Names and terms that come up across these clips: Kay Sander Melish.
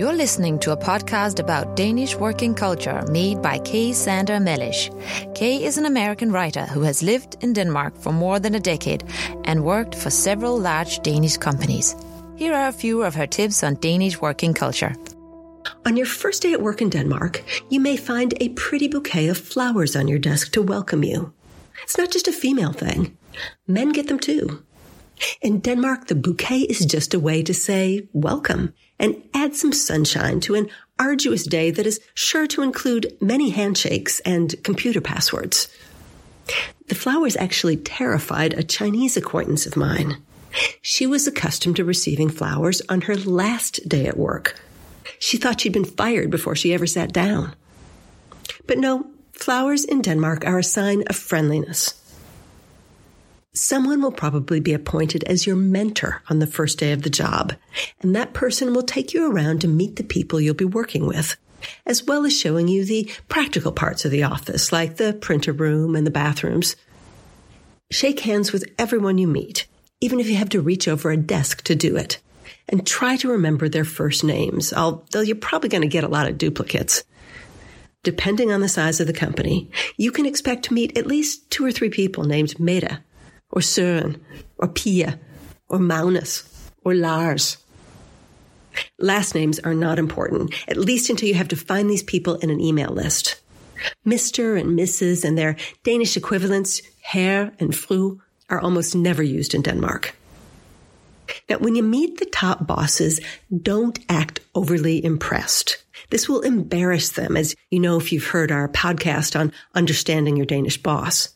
You're listening to a podcast about Danish working culture made by Kay Sander Melish. Kay is an American writer who has lived in Denmark for more than a decade and worked for several large Danish companies. Here are a few of her tips on Danish working culture. On your first day at work in Denmark, you may find a pretty bouquet of flowers on your desk to welcome you. It's not just a female thing. Men get them too. In Denmark, the bouquet is just a way to say welcome and add some sunshine to an arduous day that is sure to include many handshakes and computer passwords. The flowers actually terrified a Chinese acquaintance of mine. She was accustomed to receiving flowers on her last day at work. She thought she'd been fired before she ever sat down. But no, flowers in Denmark are a sign of friendliness. Someone will probably be appointed as your mentor on the first day of the job, and that person will take you around to meet the people you'll be working with, as well as showing you the practical parts of the office, like the printer room and the bathrooms. Shake hands with everyone you meet, even if you have to reach over a desk to do it, and try to remember their first names, although you're probably going to get a lot of duplicates. Depending on the size of the company, you can expect to meet at least 2 or 3 people named Meta, or Søren, or Pia, or Magnus, or Lars. Last names are not important, at least until you have to find these people in an email list. Mr. and Mrs. and their Danish equivalents, herr and fru, are almost never used in Denmark. Now, when you meet the top bosses, don't act overly impressed. This will embarrass them, as you know if you've heard our podcast on understanding your Danish boss.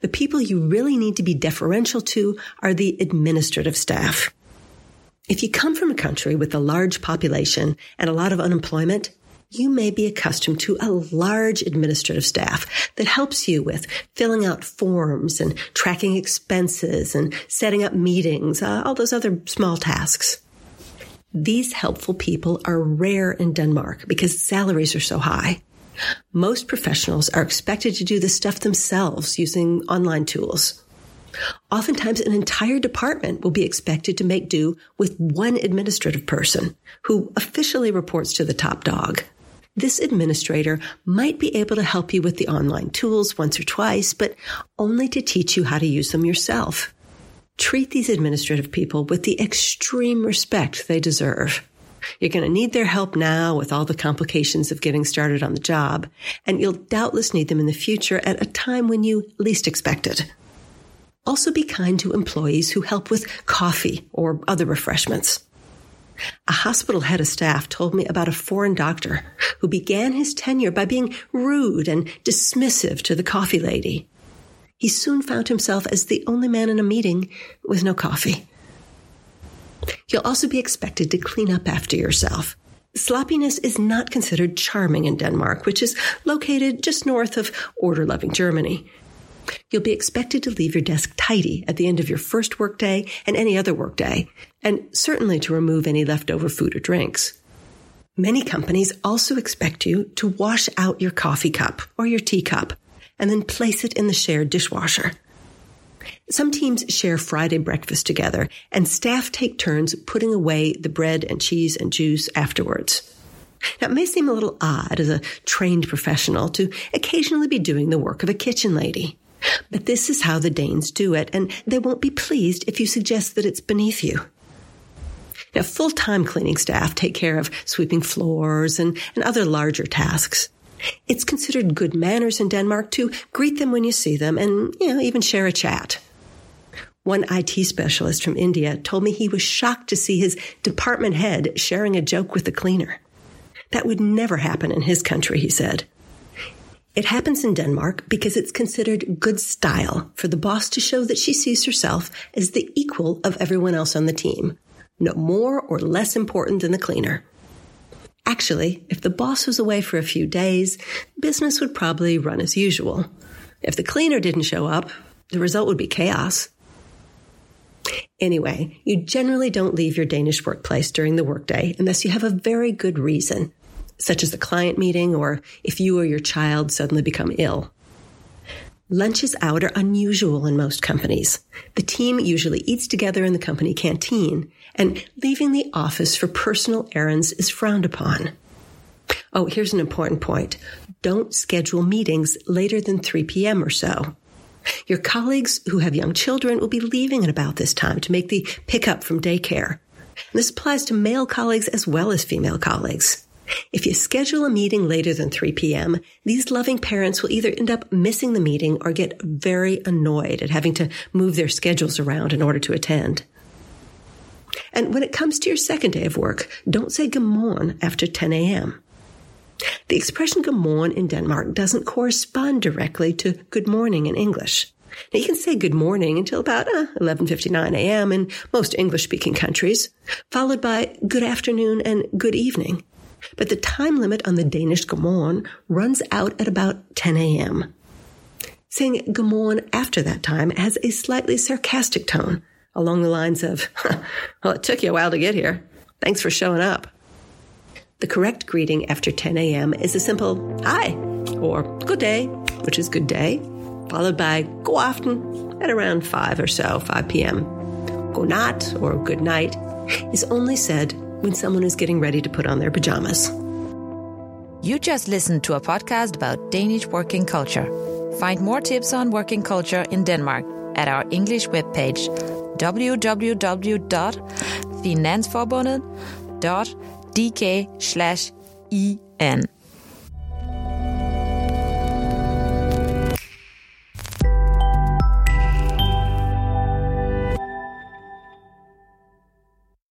The people you really need to be deferential to are the administrative staff. If you come from a country with a large population and a lot of unemployment, you may be accustomed to a large administrative staff that helps you with filling out forms and tracking expenses and setting up meetings, all those other small tasks. These helpful people are rare in Denmark because salaries are so high. Most professionals are expected to do this stuff themselves using online tools. Oftentimes, an entire department will be expected to make do with one administrative person who officially reports to the top dog. This administrator might be able to help you with the online tools once or twice, but only to teach you how to use them yourself. Treat these administrative people with the extreme respect they deserve. You're going to need their help now with all the complications of getting started on the job, and you'll doubtless need them in the future at a time when you least expect it. Also be kind to employees who help with coffee or other refreshments. A hospital head of staff told me about a foreign doctor who began his tenure by being rude and dismissive to the coffee lady. He soon found himself as the only man in a meeting with no coffee. You'll also be expected to clean up after yourself. Sloppiness is not considered charming in Denmark, which is located just north of order-loving Germany. You'll be expected to leave your desk tidy at the end of your first workday and any other workday, and certainly to remove any leftover food or drinks. Many companies also expect you to wash out your coffee cup or your teacup and then place it in the shared dishwasher. Some teams share Friday breakfast together, and staff take turns putting away the bread and cheese and juice afterwards. Now, it may seem a little odd as a trained professional to occasionally be doing the work of a kitchen lady, but this is how the Danes do it, and they won't be pleased if you suggest that it's beneath you. Now, full-time cleaning staff take care of sweeping floors and other larger tasks. It's considered good manners in Denmark to greet them when you see them and, even share a chat. One IT specialist from India told me he was shocked to see his department head sharing a joke with the cleaner. That would never happen in his country, he said. It happens in Denmark because it's considered good style for the boss to show that she sees herself as the equal of everyone else on the team, no more or less important than the cleaner. Actually, if the boss was away for a few days, business would probably run as usual. If the cleaner didn't show up, the result would be chaos. Anyway, you generally don't leave your Danish workplace during the workday unless you have a very good reason, such as a client meeting or if you or your child suddenly become ill. Lunches out are unusual in most companies. The team usually eats together in the company canteen, and leaving the office for personal errands is frowned upon. Oh, here's an important point. Don't schedule meetings later than 3 p.m. or so. Your colleagues who have young children will be leaving at about this time to make the pickup from daycare. And this applies to male colleagues as well as female colleagues. If you schedule a meeting later than 3 p.m., these loving parents will either end up missing the meeting or get very annoyed at having to move their schedules around in order to attend. And when it comes to your second day of work, don't say good morgen after 10 a.m. The expression "good morgen" in Denmark doesn't correspond directly to "good morning" in English. Now, you can say good morning until about 11:59 a.m. in most English-speaking countries, followed by good afternoon and good evening. But the time limit on the Danish "good morgen" runs out at about 10 a.m. Saying "good morgen" after that time has a slightly sarcastic tone, along the lines of, "Well, it took you a while to get here. Thanks for showing up." The correct greeting after 10 a.m. is a simple "hi" or "good day," which is "good day," followed by "go aften" at around 5 or so, 5 p.m. "Go nat" or "good night" is only said when someone is getting ready to put on their pajamas. You just listened to a podcast about Danish working culture. Find more tips on working culture in Denmark at our English webpage, www.finansforbundet.dk/en.